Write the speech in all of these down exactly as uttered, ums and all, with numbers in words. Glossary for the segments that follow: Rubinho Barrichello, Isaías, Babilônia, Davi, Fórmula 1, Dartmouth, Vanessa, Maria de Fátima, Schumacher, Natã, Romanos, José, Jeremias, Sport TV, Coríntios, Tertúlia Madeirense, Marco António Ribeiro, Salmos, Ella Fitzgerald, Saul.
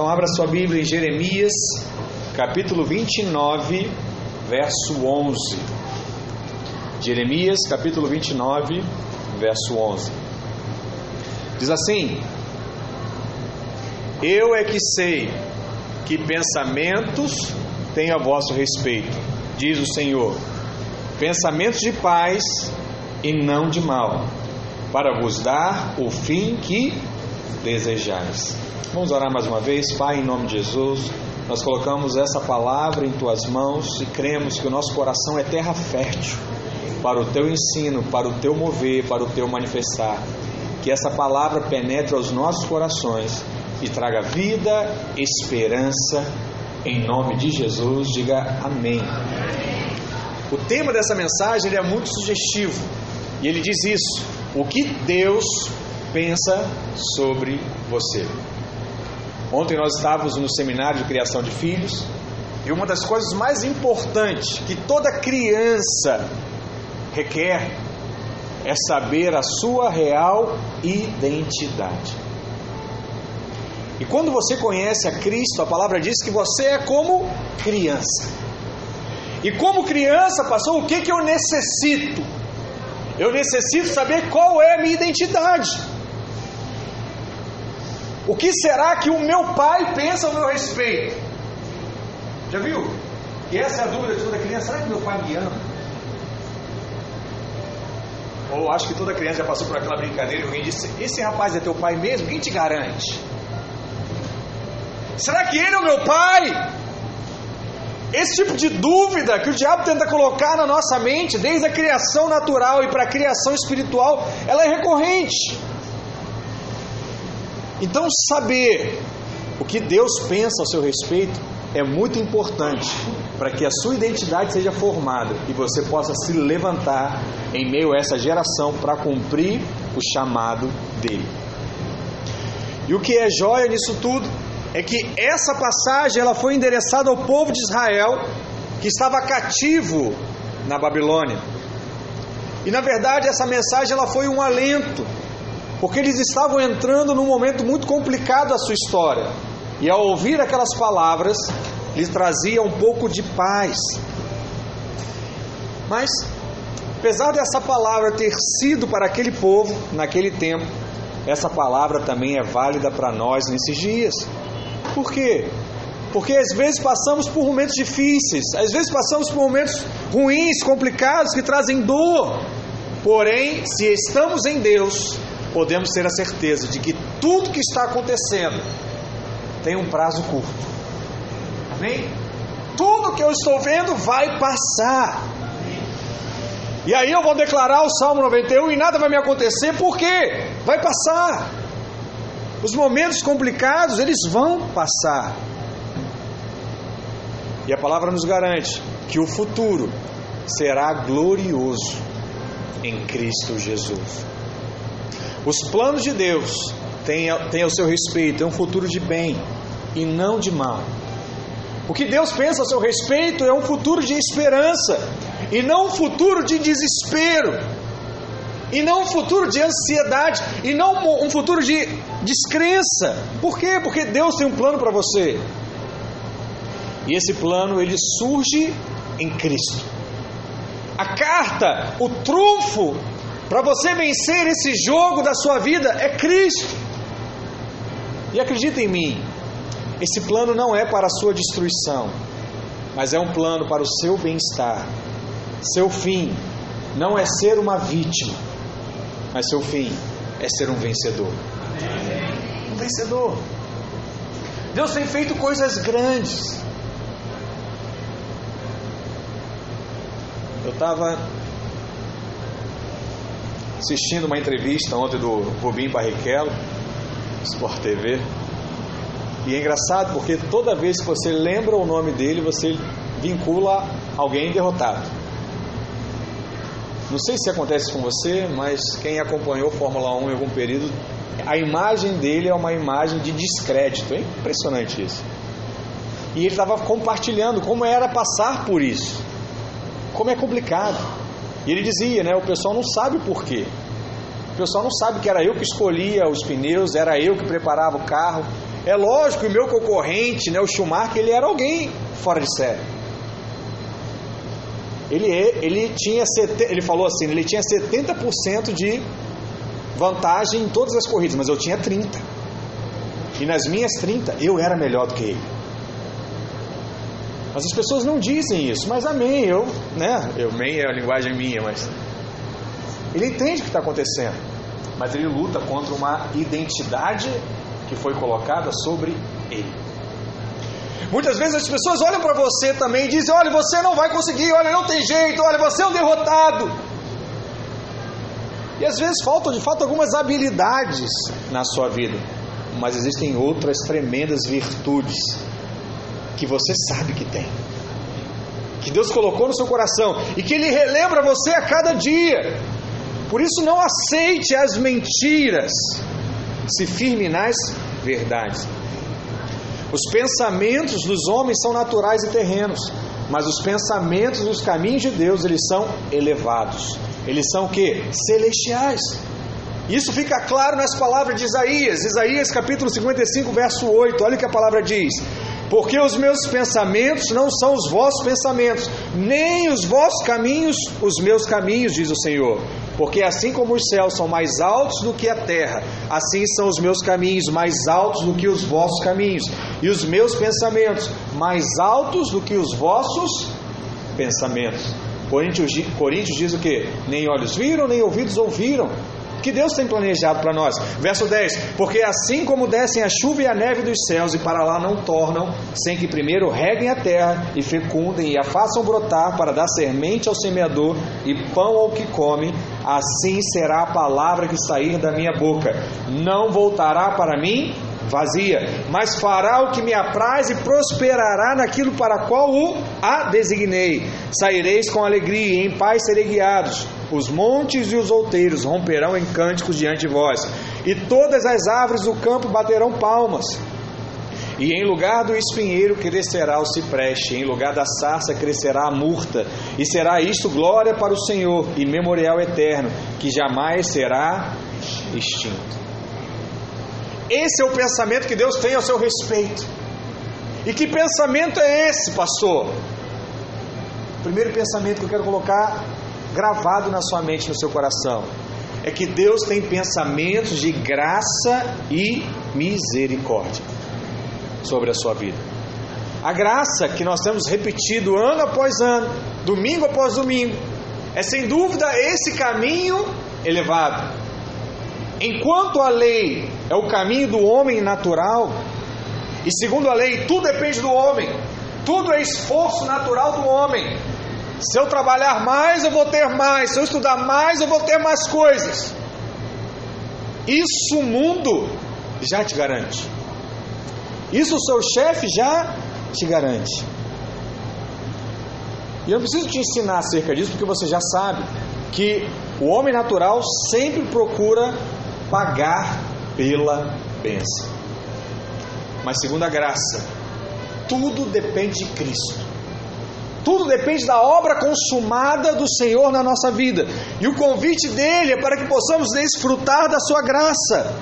Então abra sua Bíblia em Jeremias, capítulo vinte e nove, verso onze. Jeremias, capítulo vinte e nove, verso onze. Diz assim: eu é que sei que pensamentos tenho a vosso respeito, diz o Senhor, pensamentos de paz e não de mal, para vos dar o fim que desejais. Vamos orar mais uma vez. Pai, em nome de Jesus, nós colocamos essa palavra em tuas mãos e cremos que o nosso coração é terra fértil para o teu ensino, para o teu mover, para o teu manifestar. Que essa palavra penetre aos nossos corações e traga vida, esperança, em nome de Jesus. Diga amém. O tema dessa mensagem ele é muito sugestivo e ele diz isso: o que Deus pensa sobre você. Ontem nós estávamos no seminário de criação de filhos e uma das coisas mais importantes que toda criança requer é saber a sua real identidade. E quando você conhece a Cristo, a palavra diz que você é como criança. E como criança, pastor, o que, que eu necessito? Eu necessito saber qual é a minha identidade. O que será que o meu pai pensa ao meu respeito? Já viu? E essa é a dúvida de toda criança: será que meu pai me ama? Ou acho que toda criança já passou por aquela brincadeira e alguém disse: esse rapaz é teu pai mesmo? Quem te garante? Será que ele é o meu pai? Esse tipo de dúvida que o diabo tenta colocar na nossa mente, desde a criação natural e para a criação espiritual, ela é recorrente. Então, saber o que Deus pensa ao seu respeito é muito importante para que a sua identidade seja formada e você possa se levantar em meio a essa geração para cumprir o chamado dele. E o que é joia nisso tudo é que essa passagem ela foi endereçada ao povo de Israel que estava cativo na Babilônia. E na verdade essa mensagem ela foi um alento, porque eles estavam entrando num momento muito complicado da sua história. E ao ouvir aquelas palavras, lhes trazia um pouco de paz. Mas, apesar dessa palavra ter sido para aquele povo, naquele tempo, essa palavra também é válida para nós nesses dias. Por quê? Porque às vezes passamos por momentos difíceis, às vezes passamos por momentos ruins, complicados, que trazem dor. Porém, se estamos em Deus, podemos ter a certeza de que tudo que está acontecendo tem um prazo curto. Amém? Tudo que eu estou vendo vai passar. E aí eu vou declarar o Salmo noventa e um e nada vai me acontecer, por quê? Vai passar. Os momentos complicados, eles vão passar. E a palavra nos garante que o futuro será glorioso em Cristo Jesus. Os planos de Deus tem ao seu respeito, é um futuro de bem e não de mal. O que Deus pensa ao seu respeito é um futuro de esperança e não um futuro de desespero, e não um futuro de ansiedade, e não um futuro de descrença. Por quê? Porque Deus tem um plano para você, e esse plano ele surge em Cristo. A carta, o trunfo para você vencer esse jogo da sua vida é Cristo. E acredita em mim, esse plano não é para a sua destruição, mas é um plano para o seu bem-estar. Seu fim não é ser uma vítima, mas seu fim é ser um vencedor. Um vencedor. Deus tem feito coisas grandes. Eu estava assistindo uma entrevista ontem do Rubinho Barrichello, Sport T V, e é engraçado porque toda vez que você lembra o nome dele, você vincula alguém derrotado. Não sei se acontece com você, mas quem acompanhou Fórmula um em algum período, a imagem dele é uma imagem de descrédito. É impressionante isso. E ele estava compartilhando como era passar por isso, como é complicado. E ele dizia, né, o pessoal não sabe o porquê. O pessoal não sabe que era eu que escolhia os pneus, era eu que preparava o carro, É lógico, o meu concorrente, né, o Schumacher, ele era alguém fora de série. Ele, ele, tinha, ele falou assim, ele tinha setenta por cento de vantagem em todas as corridas, mas eu tinha trinta por cento. E nas minhas trinta por cento, eu era melhor do que ele. Mas as pessoas não dizem isso, mas amém, eu, né, eu, amém é a linguagem minha, mas... Ele entende o que está acontecendo, mas ele luta contra uma identidade que foi colocada sobre ele. Muitas vezes as pessoas olham para você também e dizem, olha, você não vai conseguir, olha, não tem jeito, olha, você é um derrotado. E às vezes faltam de fato algumas habilidades na sua vida, mas existem outras tremendas virtudes que você sabe que tem, que Deus colocou no seu coração e que Ele relembra você a cada dia. Por isso não aceite as mentiras, se firme nas verdades. Os pensamentos dos homens são naturais e terrenos, mas os pensamentos dos caminhos de Deus, eles são elevados. Eles são o quê? Celestiais. Isso fica claro nas palavras de Isaías, Isaías capítulo cinquenta e cinco, verso oito, olha o que a palavra diz: porque os meus pensamentos não são os vossos pensamentos, nem os vossos caminhos, os meus caminhos, diz o Senhor. Porque assim como os céus são mais altos do que a terra, assim são os meus caminhos mais altos do que os vossos caminhos, e os meus pensamentos mais altos do que os vossos pensamentos. Coríntios, Coríntios diz o quê? Nem olhos viram, nem ouvidos ouviram que Deus tem planejado para nós. Verso dez, porque assim como descem a chuva e a neve dos céus e para lá não tornam, sem que primeiro reguem a terra e fecundem e a façam brotar para dar semente ao semeador e pão ao que come, assim será a palavra que sair da minha boca, não voltará para mim vazia, mas fará o que me apraz e prosperará naquilo para qual o a designei. Saireis com alegria e em paz serei guiados. Os montes e os outeiros romperão em cânticos diante de vós, e todas as árvores do campo baterão palmas. E em lugar do espinheiro crescerá o cipreste, em lugar da sarça crescerá a murta, e será isto glória para o Senhor e memorial eterno, que jamais será extinto. Esse é o pensamento que Deus tem ao seu respeito. E que pensamento é esse, pastor? O primeiro pensamento que eu quero colocar gravado na sua mente, no seu coração, é que Deus tem pensamentos de graça e misericórdia sobre a sua vida. A graça que nós temos repetido ano após ano, domingo após domingo, é sem dúvida esse caminho elevado. Enquanto a lei é o caminho do homem natural, e segundo a lei, tudo depende do homem, tudo é esforço natural do homem. Se eu trabalhar mais, eu vou ter mais. Se eu estudar mais, eu vou ter mais coisas. Isso o mundo já te garante. Isso o seu chefe já te garante. E eu não preciso te ensinar acerca disso, porque você já sabe que o homem natural sempre procura pagar pela bênção. Mas segundo a graça, tudo depende de Cristo. Tudo depende da obra consumada do Senhor na nossa vida. E o convite dele é para que possamos desfrutar da sua graça.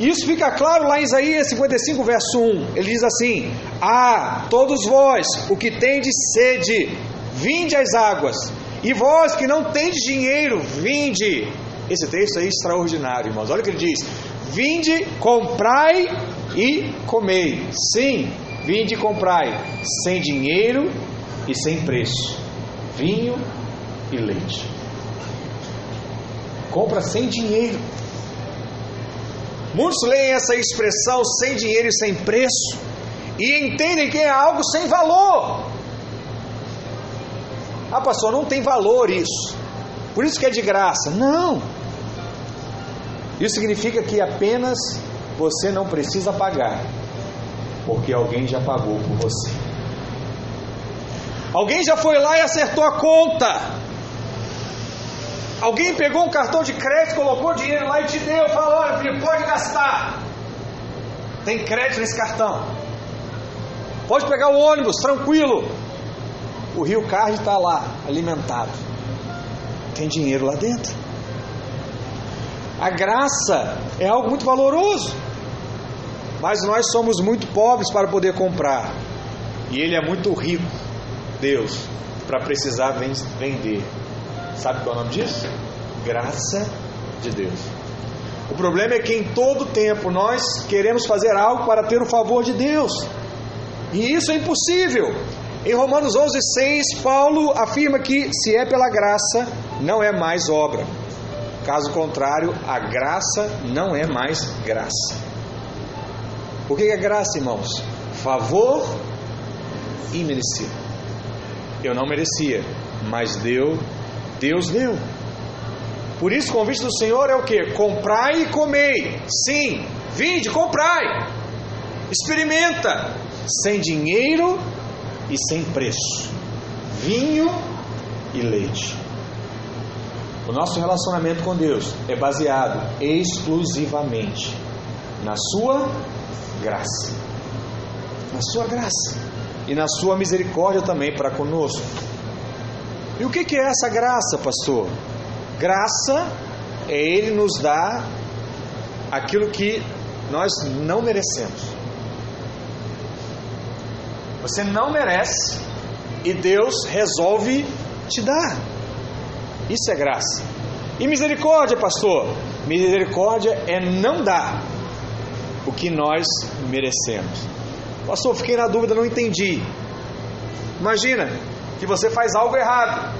E isso fica claro lá em Isaías cinquenta e cinco, verso um. Ele diz assim: ah, todos vós, o que tendes sede, vinde às águas. E vós que não tendes dinheiro, vinde. Esse texto é extraordinário, irmãos. Olha o que ele diz: vinde, comprai e comei. Sim, vinde e comprai, sem dinheiro e sem preço, vinho e leite. Compra sem dinheiro. Muitos leem essa expressão sem dinheiro e sem preço e entendem que é algo sem valor. Ah, pastor, não tem valor isso, por isso que é de graça. Não. Isso significa que apenas você não precisa pagar, porque alguém já pagou por você. Alguém já foi lá e acertou a conta. Alguém pegou um cartão de crédito, colocou dinheiro lá e te deu, falou: olha, filho, pode gastar. Tem crédito nesse cartão. Pode pegar o ônibus, tranquilo. O Rio Card está lá, alimentado. Tem dinheiro lá dentro. A graça é algo muito valoroso. mas nós somos muito pobres para poder comprar, e Ele é muito rico, Deus, para precisar vender. Sabe qual é o nome disso? Graça de Deus. O problema é que em todo tempo nós queremos fazer algo para ter o favor de Deus, e isso é impossível. Em Romanos onze, seis, Paulo afirma que se é pela graça, não é mais obra. Caso contrário, a graça não é mais graça. O que é graça, irmãos? Favor imerecido. Eu não merecia, mas deu, Deus deu. Por isso o convite do Senhor é o quê? Comprai e comei. Sim, vinde, comprai. Experimenta. Sem dinheiro e sem preço. Vinho e leite. O nosso relacionamento com Deus é baseado exclusivamente na sua graça. Na sua graça. E na sua misericórdia também para conosco. E o que é essa graça, pastor? Graça é Ele nos dar aquilo que nós não merecemos. Você não merece e Deus resolve te dar. Isso é graça. E misericórdia, pastor? Misericórdia é não dar o que nós merecemos. Pastor, fiquei na dúvida, não entendi. Imagina que você faz algo errado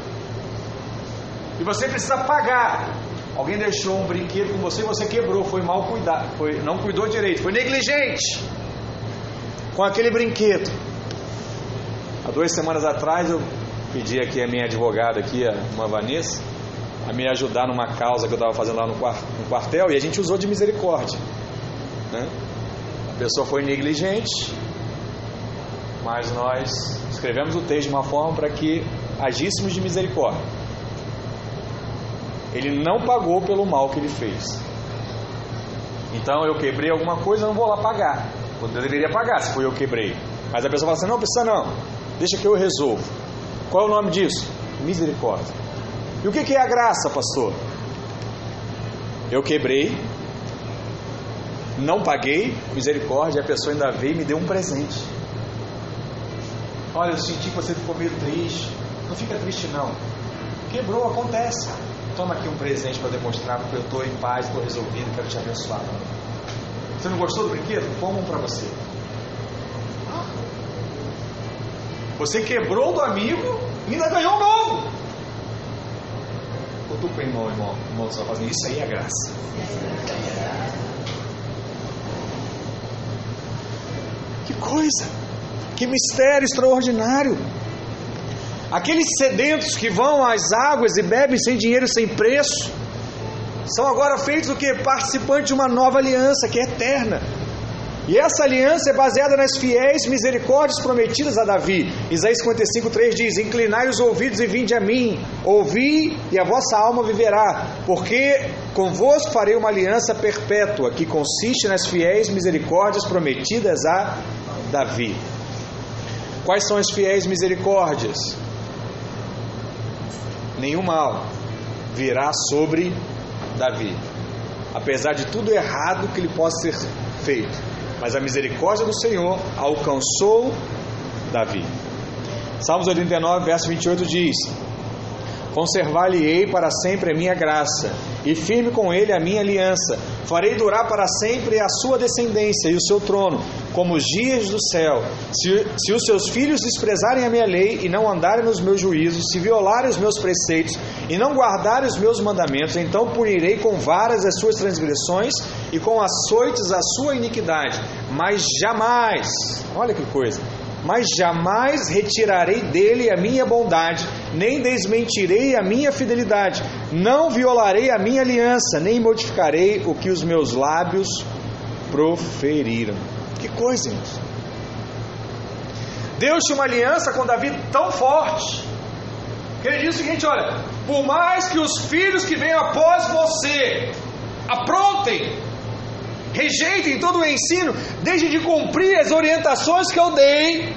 e você precisa pagar. Alguém deixou um brinquedo com você e você quebrou, foi mal cuidado, foi, não cuidou direito, foi negligente com aquele brinquedo. Há duas semanas atrás eu pedi aqui a minha advogada aqui, a uma Vanessa, a me ajudar numa causa que eu estava fazendo lá no quartel, e a gente usou de misericórdia, né? A pessoa foi negligente, mas nós escrevemos o texto de uma forma para que agíssemos de misericórdia. Ele não pagou pelo mal que ele fez. Então eu quebrei alguma coisa, eu não vou lá pagar. Eu deveria pagar se foi eu que quebrei. Mas a pessoa fala assim, não precisa não, deixa que eu resolvo. Qual é o nome disso? Misericórdia. E o que é a graça, pastor? Eu quebrei, não paguei, misericórdia, a pessoa ainda veio e me deu um presente. Olha, eu senti que você ficou meio triste. Não fica triste não. Quebrou, acontece. Toma aqui um presente para demonstrar porque eu estou em paz, estou resolvido, quero te abençoar. Você não gostou do brinquedo? Toma um para você. Você quebrou do amigo e ainda ganhou um novo. Cutuca o irmão, irmão. irmão só fazendo. Isso aí é graça. Que coisa! Que mistério extraordinário! Aqueles sedentos que vão às águas e bebem sem dinheiro, sem preço, são agora feitos o que? Participantes de uma nova aliança que é eterna. E essa aliança é baseada nas fiéis misericórdias prometidas a Davi. Isaías cinquenta e cinco, três diz, inclinai os ouvidos e vinde a mim, ouvi e a vossa alma viverá, porque convosco farei uma aliança perpétua, que consiste nas fiéis misericórdias prometidas a Davi. Quais são as fiéis misericórdias? Nenhum mal virá sobre Davi, apesar de tudo errado que lhe possa ser feito. Mas a misericórdia do Senhor alcançou Davi. Salmos oitenta e nove, verso vinte e oito diz, conservar-lhe-ei para sempre a minha graça, e firme com ele a minha aliança. Farei durar para sempre a sua descendência e o seu trono, como os dias do céu. Se, se os seus filhos desprezarem a minha lei e não andarem nos meus juízos, se violarem os meus preceitos e não guardarem os meus mandamentos, então punirei com varas as suas transgressões e com açoites a sua iniquidade. Mas jamais, olha que coisa, mas jamais retirarei dele a minha bondade, nem desmentirei a minha fidelidade, não violarei a minha aliança, nem modificarei o que os meus lábios proferiram. Que coisa, irmãos! Deus tinha uma aliança com Davi tão forte que ele diz o seguinte, olha, por mais que os filhos que venham após você aprontem, rejeitem todo o ensino, deixem de cumprir as orientações que eu dei,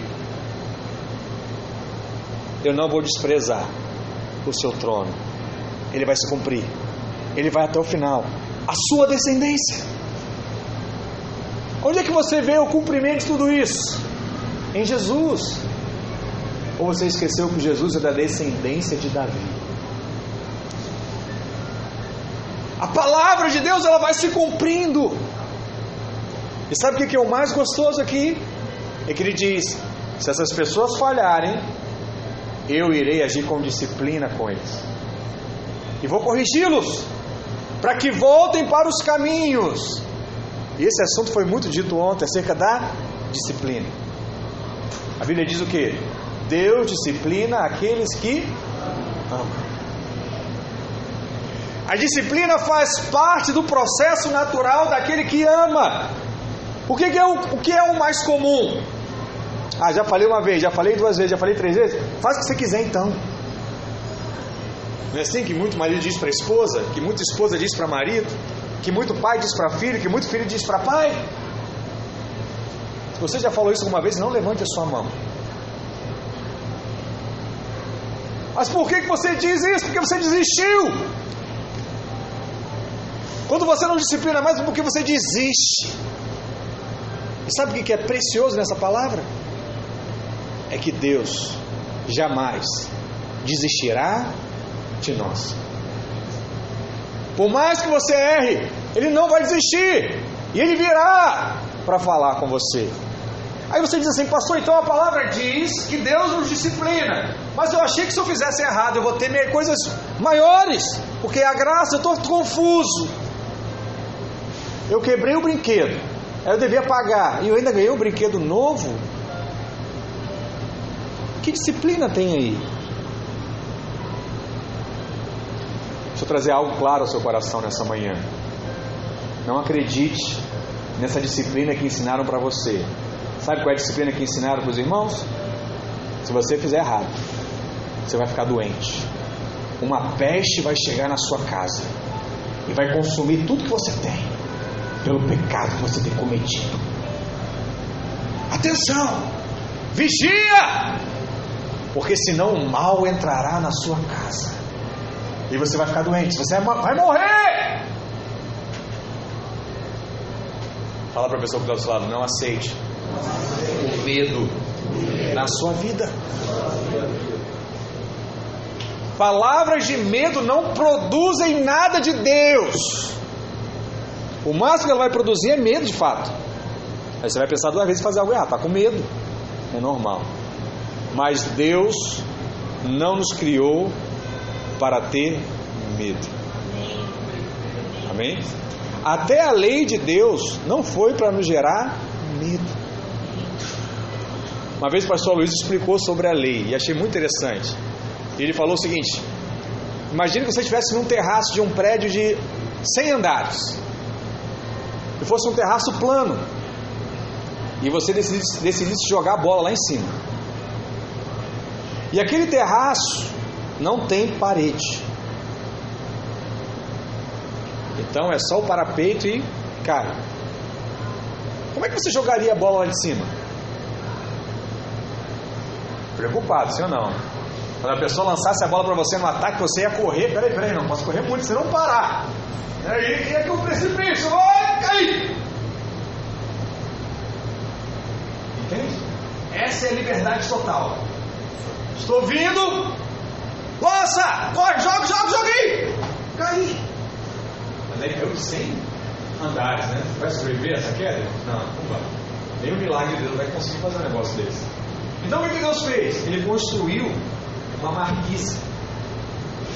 eu não vou desprezar o seu trono. Ele vai se cumprir. Ele vai até o final. A sua descendência. Onde é que você vê o cumprimento de tudo isso? Em Jesus. Ou você esqueceu que Jesus é da descendência de Davi? A palavra de Deus, ela vai se cumprindo. E sabe o que é o mais gostoso aqui? É que ele diz: se essas pessoas falharem, eu irei agir com disciplina com eles e vou corrigi-los para que voltem para os caminhos. E esse assunto foi muito dito ontem acerca da disciplina. A Bíblia diz o quê? Deus disciplina aqueles que amam. A disciplina faz parte do processo natural daquele que ama. O que é o, o, que é o mais comum? Ah, já falei uma vez, já falei duas vezes, já falei três vezes. Faz o que você quiser então. Não é assim que muito marido diz para a esposa, que muita esposa diz para marido, que muito pai diz para filho, que muito filho diz para pai? Se você já falou isso alguma vez, não levante a sua mão. Mas por que que você diz isso? Porque você desistiu. Quando você não disciplina mais, porque você desiste. E sabe o que é precioso nessa palavra? É que Deus jamais desistirá de nós. Por mais que você erre, Ele não vai desistir. E Ele virá para falar com você. Aí você diz assim: pastor, então a palavra diz que Deus nos disciplina, mas eu achei que se eu fizesse errado eu vou ter coisas maiores, porque a graça, eu estou confuso. Eu quebrei o brinquedo, aí eu devia pagar, e eu ainda ganhei um brinquedo novo. Que disciplina tem aí? Deixa eu trazer algo claro ao seu coração nessa manhã. Não acredite nessa disciplina que ensinaram para você. Sabe qual é a disciplina que ensinaram para os irmãos? Se você fizer errado, você vai ficar doente. Uma peste vai chegar na sua casa e vai consumir tudo que você tem pelo pecado que você tem cometido. Atenção! Vigia! Porque senão o mal entrará na sua casa e você vai ficar doente. Você vai morrer! Fala para a pessoa que está do seu lado: não aceite o medo na sua vida. Palavras de medo não produzem nada de Deus. O máximo que ela vai produzir é medo, de fato. Aí você vai pensar duas vezes e fazer algo errado. Está com medo, é normal. Mas Deus não nos criou para ter medo. Amém? Até a lei de Deus não foi para nos gerar medo. Uma vez o pastor Luiz explicou sobre a lei e achei muito interessante. Ele falou o seguinte: imagine que você estivesse num terraço de um prédio de cem andares, e fosse um terraço plano, e você decidisse, decidisse jogar a bola lá em cima. E aquele terraço não tem parede, então é só o parapeito e cai. Como é que você jogaria a bola lá de cima? Preocupado, sim ou não? Quando a pessoa lançasse a bola para você no ataque, você ia correr. Peraí, peraí, não posso correr muito, senão parar. Peraí, ia que o precipício, vai cair. Entende? Essa é a liberdade total. Estou vindo. Lança! Corre, joga, joga, joga aí! Caí. Mas aí caiu de cem andares, né? Você vai sobreviver a essa queda? Não, não vai. Nem o milagre de Deus vai conseguir fazer um negócio desse. Então o que Deus fez? Ele construiu uma marquise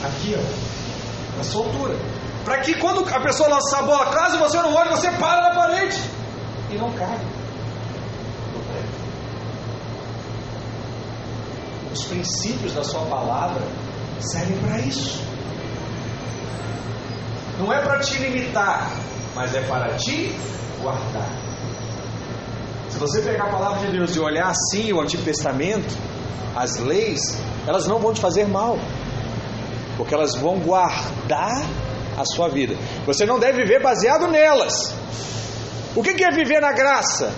aqui, ó, na sua altura, para que quando a pessoa lançar a bola, caso você não olhe, você para na parede e não cai. Os princípios da sua palavra servem para isso. Não é para te limitar, mas é para te guardar. Se você pegar a palavra de Deus e olhar assim o Antigo Testamento, as leis, elas não vão te fazer mal, porque elas vão guardar a sua vida. Você não deve viver baseado nelas. O que é viver na graça?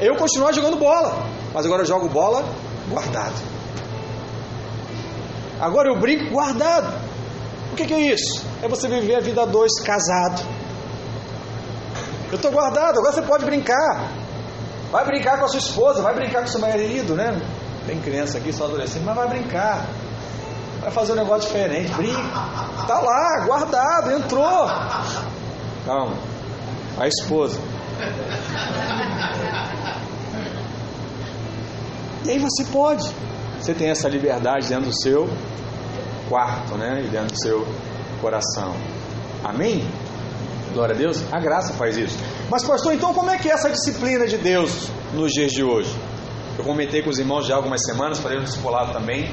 Eu continuar jogando bola, mas agora eu jogo bola guardado. Agora eu brinco guardado. O que é isso? É você viver a vida a dois, casado. Eu estou guardado, agora você pode brincar. Vai brincar com a sua esposa, vai brincar com o seu marido, né? Tem criança aqui, só adolescente, mas vai brincar. Vai fazer um negócio diferente, brinca. Está lá, guardado, entrou. Calma. A esposa. E aí você pode. Você tem essa liberdade dentro do seu quarto, né? E dentro do seu coração. Amém? Glória a Deus. A graça faz isso. Mas pastor, então como é que é essa disciplina de Deus nos dias de hoje? Eu comentei com os irmãos já algumas semanas, falei no discipulado também.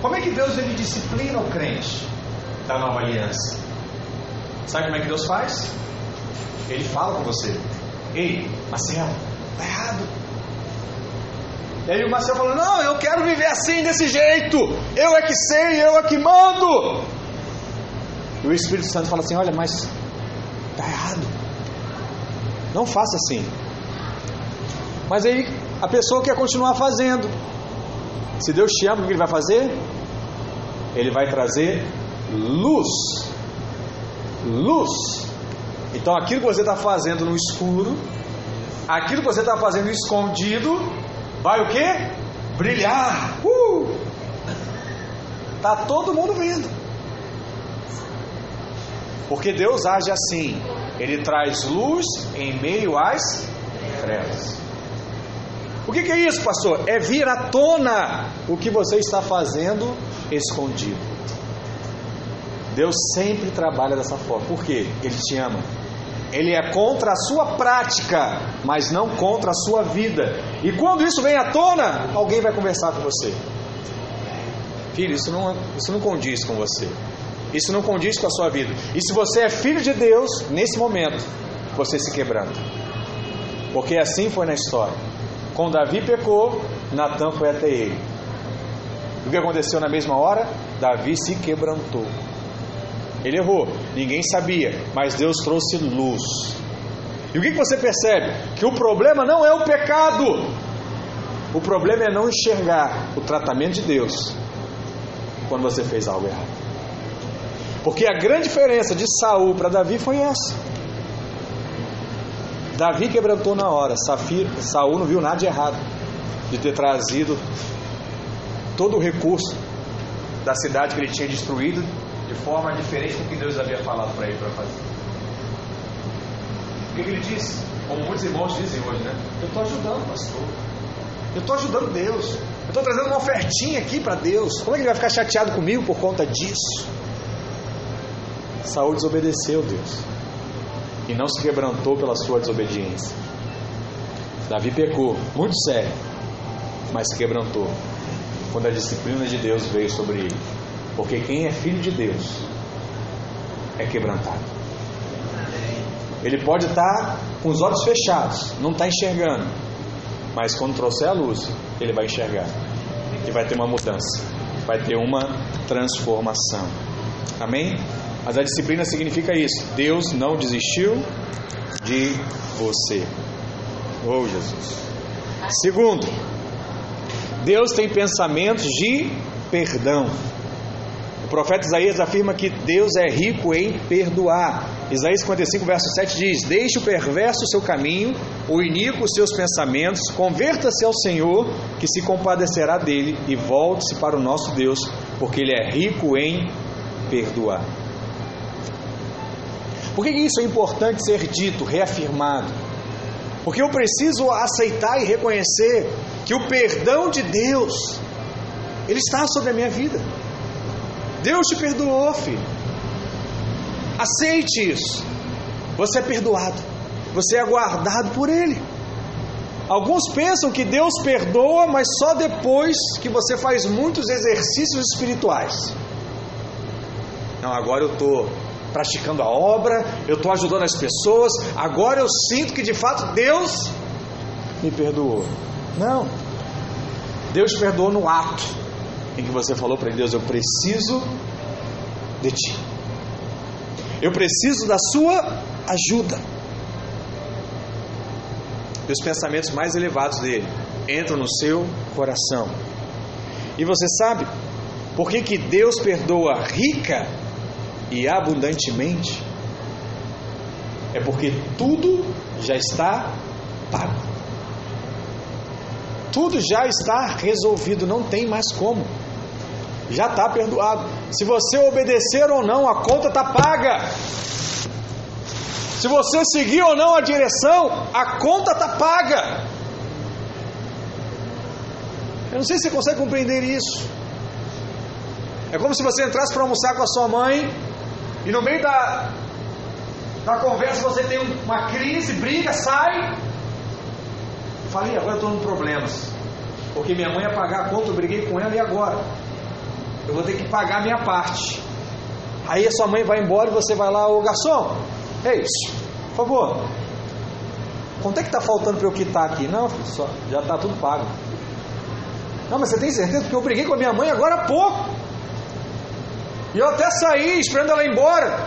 Como é que Deus ele disciplina o crente da nova aliança? Sabe como é que Deus faz? Ele fala com você. Ei, Marcelo, tá errado. E aí o Marcelo falou, não, eu quero viver assim, desse jeito. Eu é que sei, eu é que mando. E o Espírito Santo fala assim, olha, mas tá errado. Não faça assim. Mas aí a pessoa quer continuar fazendo. Se Deus te ama, o que Ele vai fazer? Ele vai trazer luz. Luz. Então aquilo que você está fazendo no escuro, aquilo que você está fazendo escondido, vai o quê? Brilhar. Uh! Está todo mundo vendo. Porque Deus age assim. Ele traz luz em meio às trevas. O que, que é isso, pastor? É vir à tona o que você está fazendo escondido. Deus sempre trabalha dessa forma. Por quê? Ele te ama. Ele é contra a sua prática, mas não contra a sua vida. E quando isso vem à tona, alguém vai conversar com você. Filho, isso não, isso não condiz com você. Isso não condiz com a sua vida. E se você é filho de Deus, nesse momento, você se quebranta. Porque assim foi na história. Quando Davi pecou, Natã foi até ele. O que aconteceu na mesma hora? Davi se quebrantou. Ele errou, ninguém sabia, mas Deus trouxe luz. E o que você percebe? Que o problema não é o pecado. O problema é não enxergar o tratamento de Deus quando você fez algo errado. Porque a grande diferença de Saul para Davi foi essa. Davi quebrantou na hora. Saul não viu nada de errado de ter trazido todo o recurso da cidade que ele tinha destruído de forma diferente do que Deus havia falado para ele para fazer. O que ele disse? Como muitos irmãos dizem hoje, né? Eu estou ajudando, pastor. Eu estou ajudando Deus. Eu estou trazendo uma ofertinha aqui para Deus. Como é que ele vai ficar chateado comigo por conta disso? Saul desobedeceu Deus e não se quebrantou pela sua desobediência. Davi pecou, muito sério, mas se quebrantou quando a disciplina de Deus veio sobre ele. Porque quem é filho de Deus é quebrantado. Ele pode estar com os olhos fechados, não está enxergando, mas quando trouxer a luz, ele vai enxergar e vai ter uma mudança, vai ter uma transformação. Amém? Mas a disciplina significa isso. Deus não desistiu de você. Oh, Jesus. Segundo, Deus tem pensamentos de perdão. O profeta Isaías afirma que Deus é rico em perdoar. Isaías cinquenta e cinco, verso sete diz: deixe o perverso seu caminho, o iníquo seus pensamentos, converta-se ao Senhor, que se compadecerá dele, e volte-se para o nosso Deus, porque ele é rico em perdoar. Por que isso é importante ser dito, reafirmado? Porque eu preciso aceitar e reconhecer que o perdão de Deus, ele está sobre a minha vida. Deus te perdoou, filho. Aceite isso. Você é perdoado. Você é guardado por ele. Alguns pensam que Deus perdoa, mas só depois que você faz muitos exercícios espirituais. Não, agora eu estou praticando a obra, eu estou ajudando as pessoas, agora eu sinto que de fato Deus me perdoou. Não, Deus te perdoou no ato em que você falou para ele: Deus, eu preciso de ti, eu preciso da sua ajuda. E os pensamentos mais elevados dele entram no seu coração. E você sabe por que que Deus perdoa rica e abundantemente? É porque tudo já está pago. Tudo já está resolvido, não tem mais como. Já está perdoado. Se você obedecer ou não, a conta está paga. Se você seguir ou não a direção, a conta está paga. Eu não sei se você consegue compreender isso. É como se você entrasse para almoçar com a sua mãe e no meio da, da conversa você tem uma crise, briga, sai. Eu falei, agora eu estou em problemas. Porque minha mãe ia pagar a conta, eu briguei com ela e agora? Eu vou ter que pagar a minha parte. Aí a sua mãe vai embora e você vai lá, ô garçom, é isso, por favor. Quanto é que está faltando para eu quitar aqui? Não, filho, só, já está tudo pago. Não, mas você tem certeza? Porque eu briguei com a minha mãe agora há pouco. E eu até saí, esperando ela ir embora.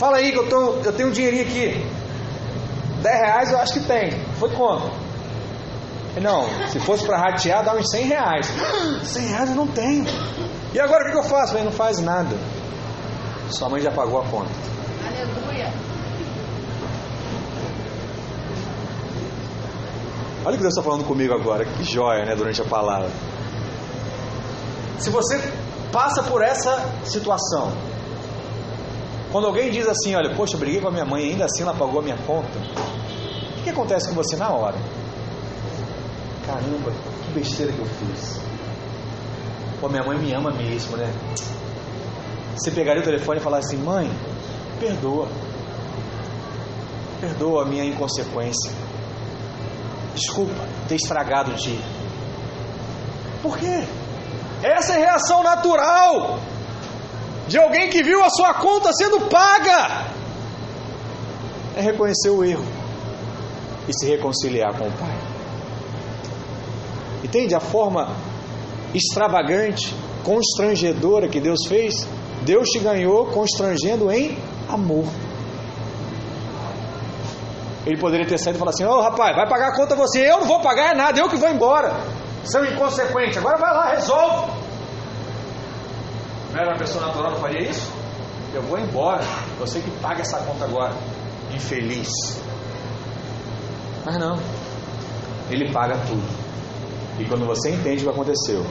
Fala aí que eu, tô, eu tenho um dinheirinho aqui. dez reais eu acho que tem. Foi quanto? Não, se fosse para ratear, dá uns cem reais. cem reais eu não tenho. E agora o que eu faço? Falei, não faz nada. Sua mãe já pagou a conta. Aleluia. Olha o que Deus está falando comigo agora. Que joia, né? Durante a palavra. Se você passa por essa situação, quando alguém diz assim, olha, poxa, eu briguei com a minha mãe, ainda assim ela pagou a minha conta, o que acontece com você na hora? Caramba, que besteira que eu fiz. Pô, minha mãe me ama mesmo, né? Você pegaria o telefone e falar assim, mãe, perdoa. Perdoa a minha inconsequência. Desculpa ter estragado o dia. Por quê? Essa é a reação natural de alguém que viu a sua conta sendo paga. É reconhecer o erro e se reconciliar com o Pai. Entende a forma extravagante, constrangedora que Deus fez? Deus te ganhou constrangendo em amor. Ele poderia ter saído e falar assim, ô oh, rapaz, vai pagar a conta você, eu não vou pagar é nada, eu que vou embora. São inconsequentes, agora vai lá, resolve. Não era uma pessoa natural, não faria isso? Eu vou embora, você que paga essa conta agora, infeliz. Mas não, ele paga tudo. E quando você entende o que aconteceu,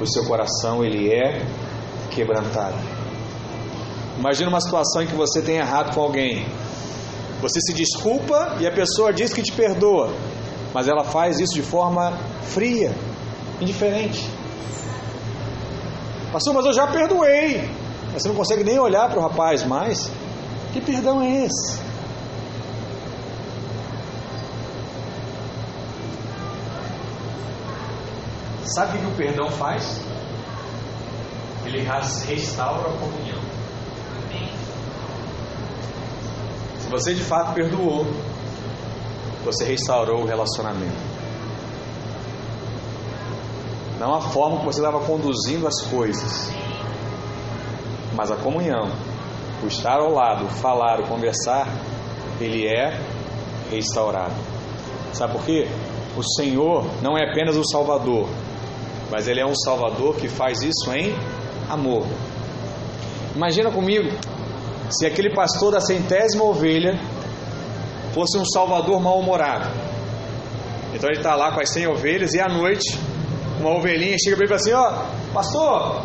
o seu coração ele é quebrantado. Imagina uma situação em que você tem errado com alguém, você se desculpa e a pessoa diz que te perdoa, mas ela faz isso de forma fria, indiferente. Pastor, mas eu já perdoei. Você não consegue nem olhar para o rapaz mais. Que perdão é esse? Sabe o que o perdão faz? Ele restaura a comunhão. Se você de fato perdoou, você restaurou o relacionamento. Não a forma que você estava conduzindo as coisas, mas a comunhão, o estar ao lado, o falar, o conversar, ele é restaurado. Sabe por quê? O Senhor não é apenas o Salvador, mas Ele é um Salvador que faz isso em amor. Imagina comigo, se aquele pastor da centésima ovelha fosse um Salvador mal-humorado. Então ele está lá com as cem ovelhas e à noite uma ovelhinha chega para ele e fala assim, ó, pastor,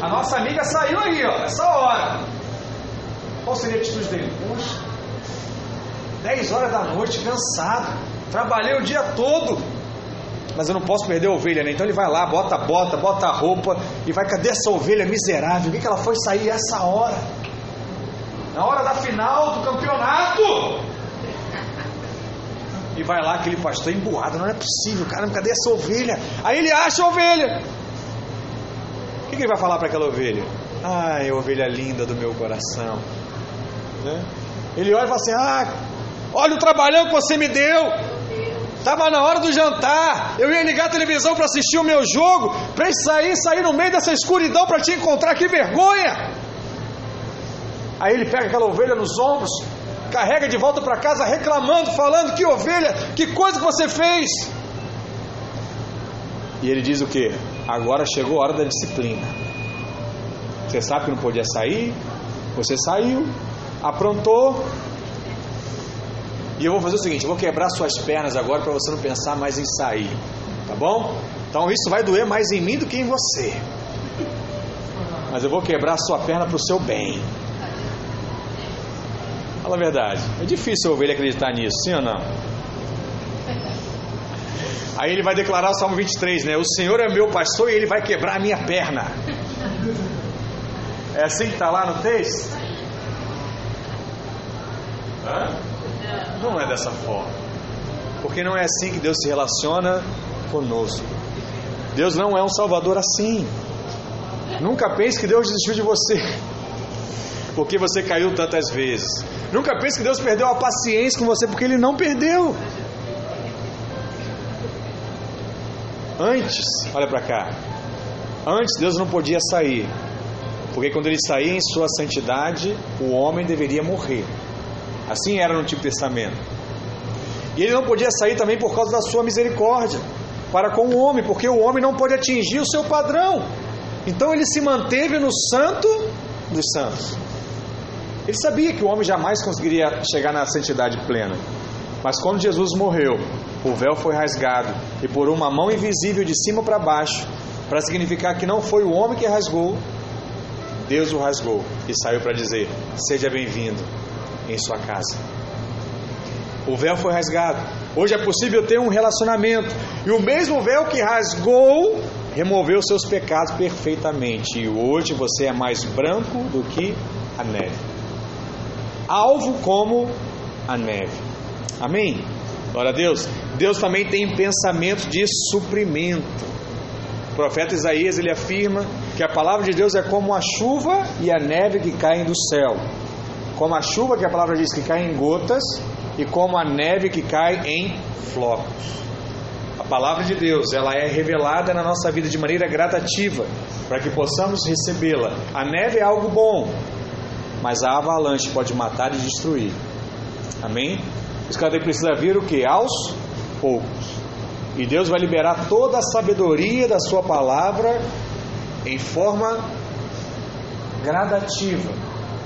a nossa amiga saiu aí, ó, essa hora. Qual seria a atitude dele? Poxa, dez horas da noite, cansado, trabalhei o dia todo, mas eu não posso perder a ovelha, né? Então ele vai lá, bota a bota, bota a roupa e vai, cadê essa ovelha miserável? O que, que ela foi sair essa hora? Na hora da final do campeonato? E vai lá aquele pastor emburrado, não é possível, caramba, cadê essa ovelha? Aí ele acha a ovelha. O que, que ele vai falar para aquela ovelha? Ai, ovelha linda do meu coração, né? Ele olha e fala assim, ah, olha o trabalhão que você me deu. Estava na hora do jantar, eu ia ligar a televisão para assistir o meu jogo, para sair, sair no meio dessa escuridão para te encontrar, que vergonha. Aí ele pega aquela ovelha nos ombros, carrega de volta para casa reclamando, falando, que ovelha, que coisa que você fez. E ele diz o quê? Agora chegou a hora da disciplina. Você sabe que não podia sair, você saiu, aprontou, E eu vou fazer o seguinte, eu vou quebrar suas pernas agora para você não pensar mais em sair, tá bom? Então isso vai doer mais em mim do que em você. Mas eu vou quebrar sua perna para o seu bem. Fala a verdade. É difícil ouvir ele acreditar nisso, sim ou não? Aí ele vai declarar o Salmo vinte e três, né? O Senhor é meu pastor e ele vai quebrar a minha perna. É assim que está lá no texto? Hã? Não é dessa forma. Porque não é assim que Deus se relaciona conosco. Deus não é um salvador assim. Nunca pense que Deus desistiu de você porque você caiu tantas vezes. Nunca pense que Deus perdeu a paciência com você, porque Ele não perdeu. Antes, olha para cá, antes Deus não podia sair, porque quando Ele saía em sua santidade, o homem deveria morrer. Assim era no Antigo Testamento. E Ele não podia sair também por causa da sua misericórdia para com o homem, porque o homem não pode atingir o seu padrão. Então ele se manteve no santo dos santos. Ele sabia que o homem jamais conseguiria chegar na santidade plena. Mas quando Jesus morreu, o véu foi rasgado, e por uma mão invisível de cima para baixo, para significar que não foi o homem que rasgou, Deus o rasgou e saiu para dizer: seja bem-vindo em sua casa. O véu foi rasgado. Hoje é possível ter um relacionamento. E o mesmo véu que rasgou removeu os seus pecados perfeitamente, e hoje você é mais branco do que a neve, alvo como a neve. Amém? Glória a Deus. Deus também tem pensamento de suprimento. O profeta Isaías, ele afirma que a palavra de Deus é como a chuva e a neve que caem do céu, como a chuva, que a palavra diz que cai em gotas, e como a neve que cai em flocos. A palavra de Deus, ela é revelada na nossa vida de maneira gradativa, para que possamos recebê-la. A neve é algo bom, mas a avalanche pode matar e destruir. Amém? Os caras precisam vir o que? Aos poucos. E Deus vai liberar toda a sabedoria da sua palavra em forma gradativa,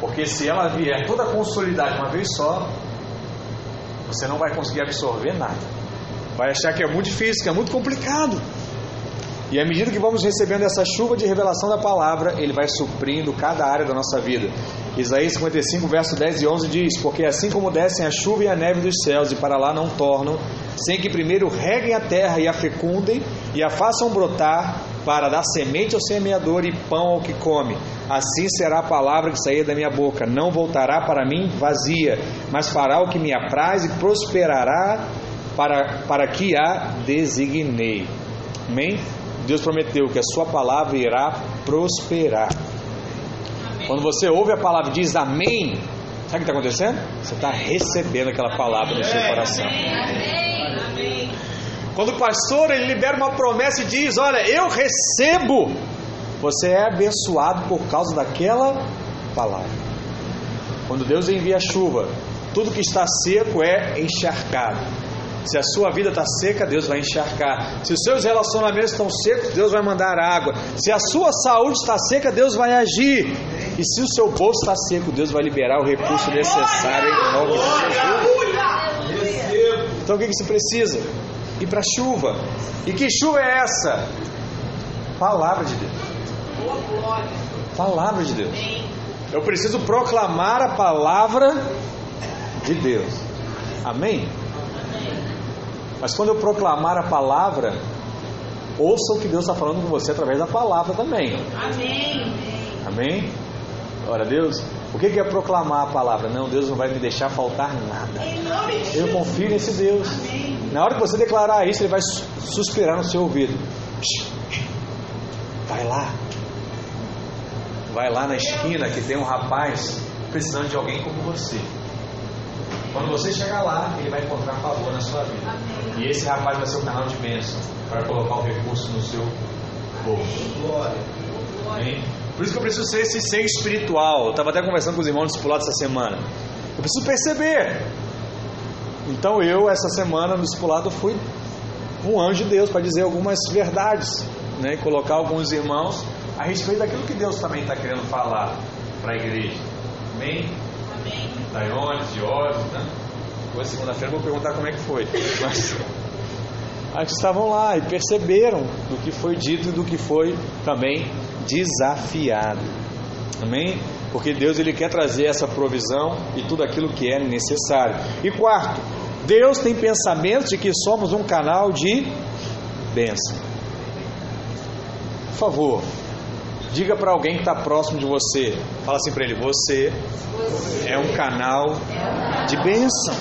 porque se ela vier toda consolidada de uma vez só, você não vai conseguir absorver nada. Vai achar que é muito difícil, que é muito complicado. E à medida que vamos recebendo essa chuva de revelação da palavra, Ele vai suprindo cada área da nossa vida. Isaías cinquenta e cinco, verso dez e onze diz: porque assim como descem a chuva e a neve dos céus, e para lá não tornam, sem que primeiro reguem a terra e a fecundem, e a façam brotar, para dar semente ao semeador e pão ao que come, assim será a palavra que sair da minha boca, não voltará para mim vazia, mas fará o que me apraz e prosperará Para, para que a designei. Amém? Deus prometeu que a sua palavra irá prosperar. Amém. Quando você ouve a palavra e diz amém, sabe o que está acontecendo? Você está recebendo aquela palavra no seu coração. Amém. Amém. Quando o pastor ele libera uma promessa e diz: olha, eu recebo, você é abençoado por causa daquela palavra. Quando Deus envia a chuva, tudo que está seco é encharcado. Se a sua vida está seca, Deus vai encharcar. Se os seus relacionamentos estão secos, Deus vai mandar água. Se a sua saúde está seca, Deus vai agir. E se o seu bolso está seco, Deus vai liberar o recurso necessário em nome de Jesus. Então o que, que se precisa? Ir para a chuva. E que chuva é essa? Palavra de Deus. Palavra de Deus. Eu preciso proclamar a palavra de Deus. Amém? Mas quando eu proclamar a palavra, ouça o que Deus está falando com você através da palavra também. Amém. Amém? Glória a Deus. O que é proclamar a palavra? Não, Deus não vai me deixar faltar nada. Eu confio nesse Deus. Na hora que você declarar isso, Ele vai suspirar no seu ouvido. Vai lá. Vai lá na esquina que tem um rapaz precisando de alguém como você. Quando você chegar lá, Ele vai encontrar favor na sua vida. Amém. E esse rapaz vai ser um canal de bênção para colocar o recurso no seu bolso. Glória. Amém? Por isso que eu preciso ser esse ser espiritual. Eu estava até conversando com os irmãos discipulados essa semana. Eu preciso perceber. Então eu, essa semana, no discipulado, fui um anjo de Deus para dizer algumas verdades, né? E colocar alguns irmãos a respeito daquilo que Deus também está querendo falar para a igreja. Amém? Taione, Diógenes, né? Depois, segunda-feira, eu vou perguntar como é que foi. Mas aí estavam lá e perceberam do que foi dito e do que foi também desafiado. Amém? Porque Deus, Ele quer trazer essa provisão e tudo aquilo que é necessário. E quarto, Deus tem pensamentos de que somos um canal de bênção. Por favor, diga para alguém que está próximo de você. Fala assim para ele: você é um canal de bênção.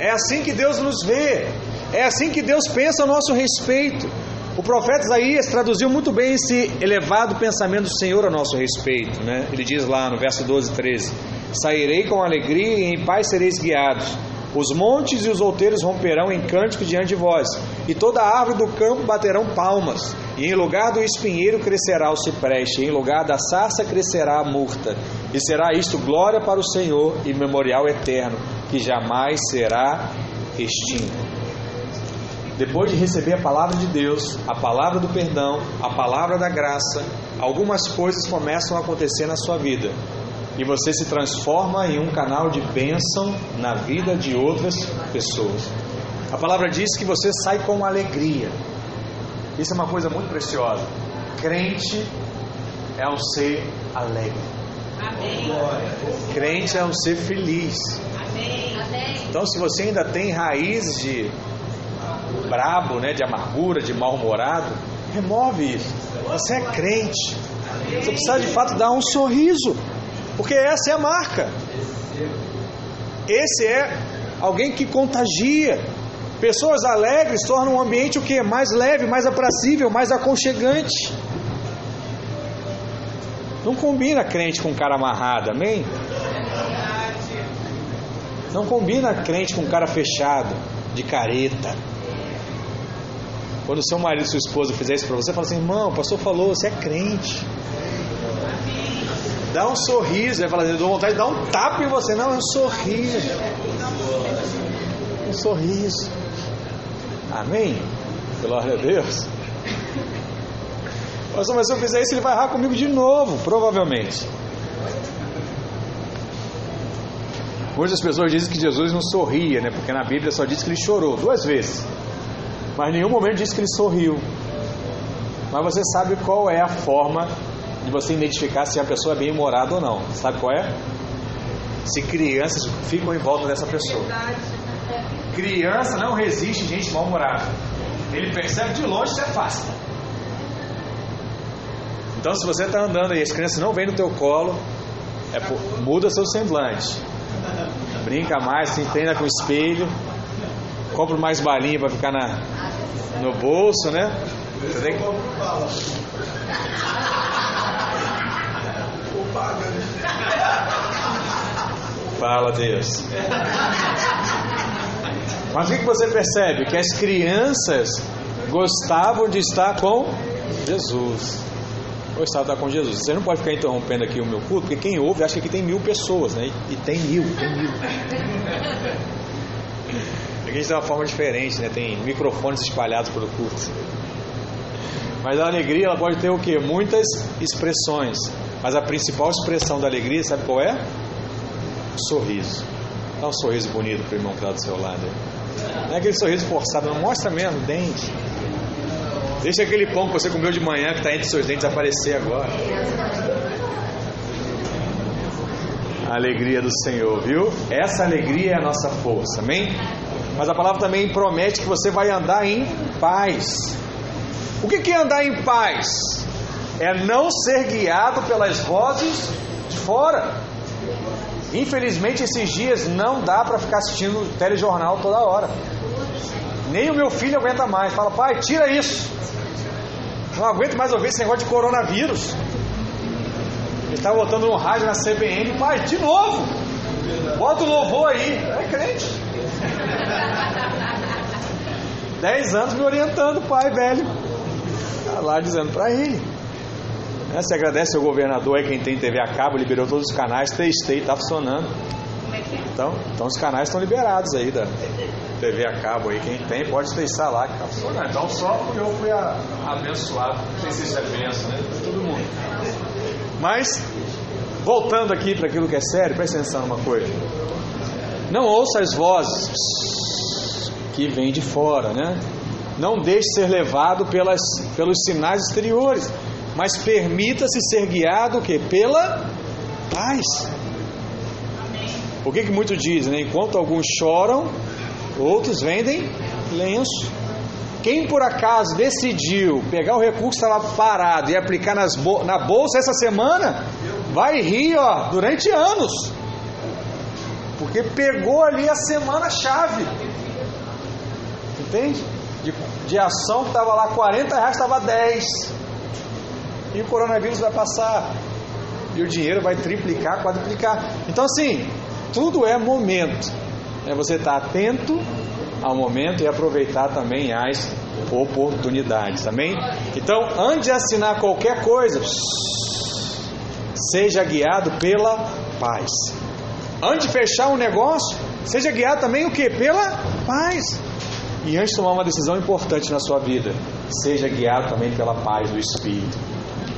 É assim que Deus nos vê. É assim que Deus pensa a nosso respeito. O profeta Isaías traduziu muito bem esse elevado pensamento do Senhor a nosso respeito, né? Ele diz lá no verso doze e treze: sairei com alegria e em paz sereis guiados. Os montes e os outeiros romperão em cântico diante de vós, e toda a árvore do campo baterão palmas, e em lugar do espinheiro crescerá o cipreste, e em lugar da sarça crescerá a murta, e será isto glória para o Senhor e memorial eterno, que jamais será extinto. Depois de receber a palavra de Deus, a palavra do perdão, a palavra da graça, algumas coisas começam a acontecer na sua vida. E você se transforma em um canal de bênção na vida de outras pessoas. A palavra diz que você sai com alegria. Isso é uma coisa muito preciosa. Crente é um ser alegre. Amém. Crente é um ser feliz. Amém. Então, se você ainda tem raiz de brabo, né, de amargura, de mal-humorado, remove isso. Você é crente. Você precisa de fato dar um sorriso, porque essa é a marca. Esse é alguém que contagia. Pessoas alegres tornam o ambiente o quê? Mais leve, mais aprazível, mais aconchegante. Não combina crente com cara amarrado, amém? Não combina crente com cara fechado, de careta. Quando seu marido e sua esposa fizer isso para você, fala assim: irmão, o pastor falou, você é crente. Dá um sorriso, né? Fala assim, eu dou vontade de dar um tapa em você. Não, é um sorriso. Um sorriso. Amém? Glória a Deus. Pastor, mas se eu fizer isso, ele vai errar comigo de novo, provavelmente. Muitas pessoas dizem que Jesus não sorria, né? Porque na Bíblia só diz que ele chorou duas vezes. Mas em nenhum momento diz que ele sorriu. Mas você sabe qual é a forma de você identificar se a pessoa é bem-humorada ou não. Sabe qual é? Se crianças ficam em volta dessa pessoa. Criança não resiste gente mal-humorada. Ele percebe de longe e se afasta. Então, se você está andando e as crianças não vêm no teu colo, é por... muda seu semblante. Brinca mais, se treina com o espelho. Compra mais balinha para ficar na, no bolso, né? Você tem que... Fala, Deus. Mas o que você percebe? Que as crianças gostavam de estar com Jesus. Gostavam de estar com Jesus. Você não pode ficar interrompendo aqui o meu culto, porque quem ouve acha que aqui tem mil pessoas, né? E tem mil, tem mil. Aqui a gente tem uma forma diferente, né? Tem microfones espalhados pelo culto. Mas a alegria, ela pode ter o quê? Muitas expressões. Mas a principal expressão da alegria, sabe qual é? O sorriso. Dá um sorriso bonito pro irmão que está do seu lado. Não é aquele sorriso forçado, não mostra mesmo o dente. Deixa aquele pão que você comeu de manhã, que está entre seus dentes, aparecer agora. A alegria do Senhor, viu? Essa alegria é a nossa força, amém? Mas a palavra também promete que você vai andar em paz. O que é andar em paz? É não ser guiado pelas vozes de fora. Infelizmente, esses dias não dá para ficar assistindo o telejornal toda hora. Nem o meu filho aguenta mais. Fala: pai, tira isso. Não aguento mais ouvir esse negócio de coronavírus. Ele está botando um rádio na C B N. Pai, de novo. Bota o louvor aí. É crente. Dez anos me orientando, pai velho. Tá lá dizendo pra ele. Né? Se agradece ao governador, é quem tem T V a cabo, liberou todos os canais, testei, tá funcionando. Então, então os canais estão liberados aí da T V a cabo aí. Quem tem pode testar lá que tá funcionando. Então só porque eu fui a... abençoado. Não sei se isso é benção, né? Todo mundo. Mas, voltando aqui para aquilo que é sério, presta atenção numa coisa. Não ouça as vozes que vêm de fora, né? Não deixe ser levado pelas, pelos sinais exteriores, mas permita-se ser guiado o quê? Pela paz. O que que muitos dizem, né? Enquanto alguns choram, outros vendem lenço. Quem por acaso decidiu pegar o recurso que estava parado e aplicar nas bol- na bolsa essa semana, vai rir, ó, durante anos. Porque pegou ali a semana-chave. Entende? De, de ação que estava lá quarenta reais, estava dez. E o coronavírus vai passar. E o dinheiro vai triplicar, quadruplicar. Então, assim, tudo é momento. É você estar atento ao momento e aproveitar também as oportunidades, amém? Então, antes de assinar qualquer coisa, seja guiado pela paz. Antes de fechar um negócio, seja guiado também o quê? Pela paz. E antes de tomar uma decisão importante na sua vida, seja guiado também pela paz do Espírito,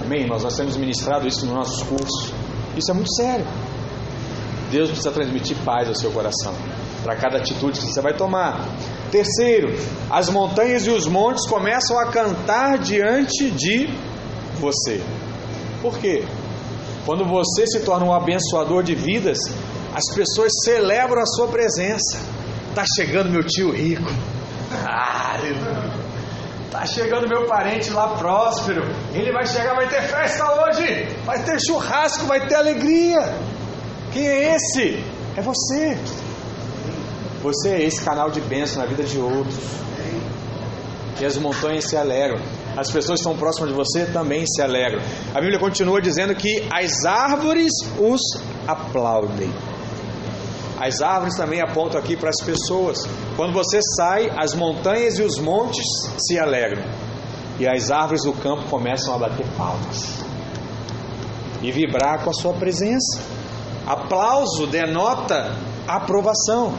amém? Nós, nós temos ministrado isso nos nossos cursos. Isso é muito sério. Deus precisa transmitir paz ao seu coração para cada atitude que você vai tomar. Terceiro, as montanhas e os montes começam a cantar diante de você. Por quê? Quando você se torna um abençoador de vidas, as pessoas celebram a sua presença. Está chegando meu tio rico. Ah, está chegando meu parente lá próspero. Ele vai chegar, vai ter festa hoje. Vai ter churrasco, vai ter alegria. Quem é esse? É você. Você é esse canal de bênção na vida de outros. E as montanhas se alegram. As pessoas que estão próximas de você também se alegram. A Bíblia continua dizendo que as árvores os aplaudem. As árvores também apontam aqui para as pessoas. Quando você sai, as montanhas e os montes se alegram. E as árvores do campo começam a bater palmas. E vibrar com a sua presença. Aplauso denota aprovação.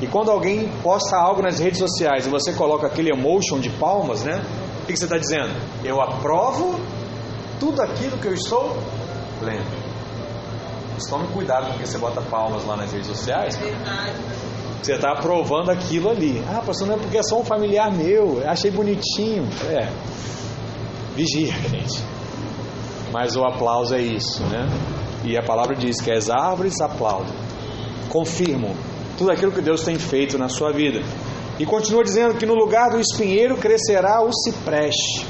E quando alguém posta algo nas redes sociais e você coloca aquele emotion de palmas, né? O que você está dizendo? Eu aprovo tudo aquilo que eu estou lendo. Mas tome cuidado porque você bota palmas lá nas redes sociais. Verdade. Você está aprovando aquilo ali. Ah, pastor, não é porque é só um familiar meu. Eu achei bonitinho. É. Vigia, gente. Mas o aplauso é isso, né? E a palavra diz que as árvores aplaudem. Confirmam tudo aquilo que Deus tem feito na sua vida. E continua dizendo que no lugar do espinheiro crescerá o cipreste.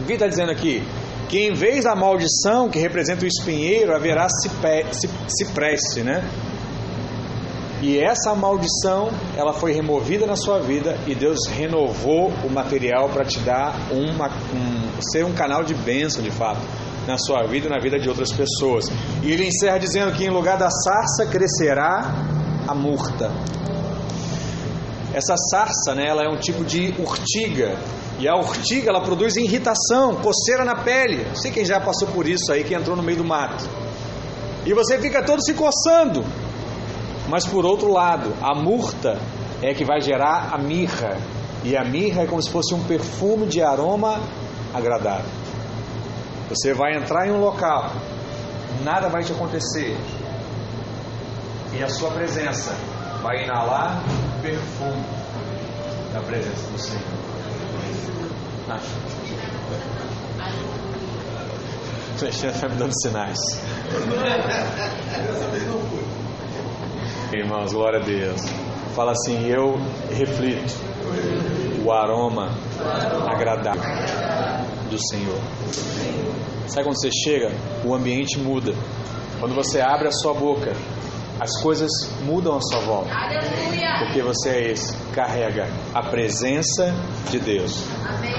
O que está dizendo aqui? Que em vez da maldição que representa o espinheiro, haverá cipreste, né? E essa maldição, ela foi removida na sua vida e Deus renovou o material para te dar uma, um, ser um canal de bênção de fato na sua vida e na vida de outras pessoas. E ele encerra dizendo que em lugar da sarça crescerá a murta. Essa sarça, né, ela é um tipo de urtiga. E a urtiga, ela produz irritação, coceira na pele. Não sei quem já passou por isso aí, que entrou no meio do mato. E você fica todo se coçando. Mas por outro lado, a murta é que vai gerar a mirra. E a mirra é como se fosse um perfume de aroma agradável. Você vai entrar em um local, nada vai te acontecer. E a sua presença vai inalar o perfume da presença do Senhor. Ah. O Alexandre está me dando sinais. Irmãos, glória a Deus. Fala assim, eu reflito o aroma agradável do Senhor. Sabe quando você chega, o ambiente muda. Quando você abre a sua boca, as coisas mudam à sua volta. Aleluia! Porque você é esse, carrega a presença de Deus. Amém.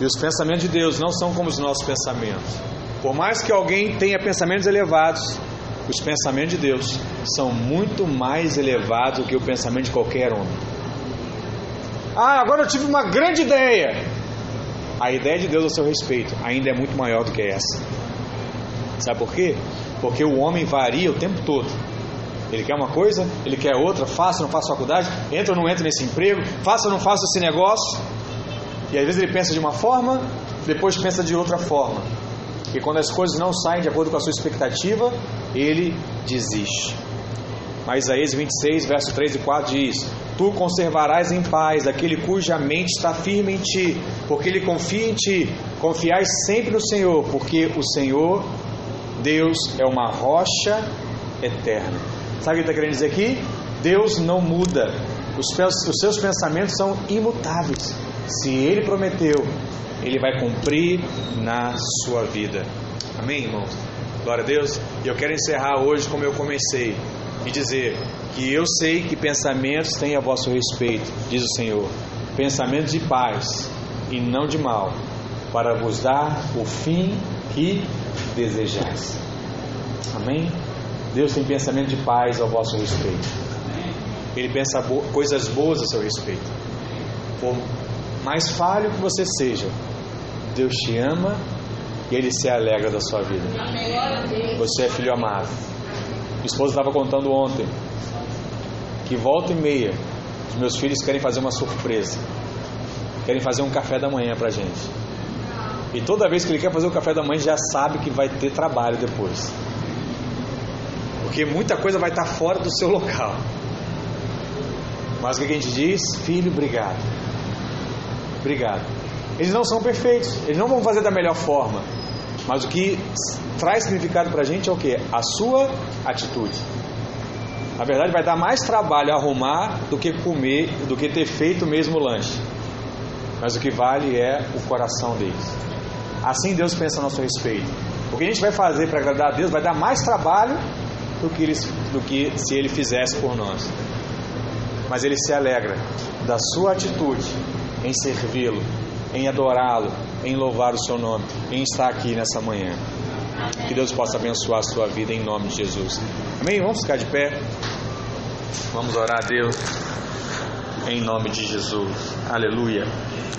E os pensamentos de Deus não são como os nossos pensamentos. Por mais que alguém tenha pensamentos elevados, os pensamentos de Deus são muito mais elevados do que o pensamento de qualquer homem. Ah, agora eu tive uma grande ideia. A ideia de Deus a seu respeito ainda é muito maior do que essa. Sabe por quê? Porque o homem varia o tempo todo. Ele quer uma coisa, ele quer outra, faço ou não faço faculdade, entro ou não entro nesse emprego, faço ou não faço esse negócio. E às vezes ele pensa de uma forma, depois pensa de outra forma. E quando as coisas não saem de acordo com a sua expectativa, ele desiste. Mas Isaías vinte e seis, verso três e quatro diz: Tu conservarás em paz aquele cuja mente está firme em ti, porque ele confia em ti. Confiai sempre no Senhor, porque o Senhor, Deus, é uma rocha eterna. Sabe o que está querendo dizer aqui? Deus não muda. Os, os seus pensamentos são imutáveis. Se Ele prometeu, Ele vai cumprir na sua vida. Amém, irmãos? Glória a Deus. E eu quero encerrar hoje como eu comecei, e dizer que eu sei que pensamentos têm a vosso respeito, diz o Senhor, pensamentos de paz e não de mal, para vos dar o fim que desejais. Amém? Deus tem pensamento de paz ao vosso respeito. Ele pensa bo- coisas boas a seu respeito. Por mais falho que você seja, Deus te ama e Ele se alegra da sua vida. Você é filho amado. Minha esposa estava contando ontem que volta e meia os meus filhos querem fazer uma surpresa, querem fazer um café da manhã pra gente. E toda vez que ele quer fazer o café da manhã, já sabe que vai ter trabalho depois, porque muita coisa vai estar fora do seu local. Mas o que a gente diz? Filho, obrigado. Obrigado. Eles não são perfeitos, eles não vão fazer da melhor forma, mas o que traz significado pra gente é o que? A sua atitude. Na verdade, vai dar mais trabalho arrumar do que comer, do que ter feito mesmo o lanche, mas o que vale é o coração deles. Assim Deus pensa a nosso respeito. O que a gente vai fazer para agradar a Deus vai dar mais trabalho do que, eles, do que se Ele fizesse por nós, mas Ele se alegra da sua atitude em servi-lo, em adorá-lo, em louvar o seu nome, em estar aqui nessa manhã. Que Deus possa abençoar a sua vida em nome de Jesus. Amém? Vamos ficar de pé. Vamos orar a Deus em nome de Jesus. Aleluia.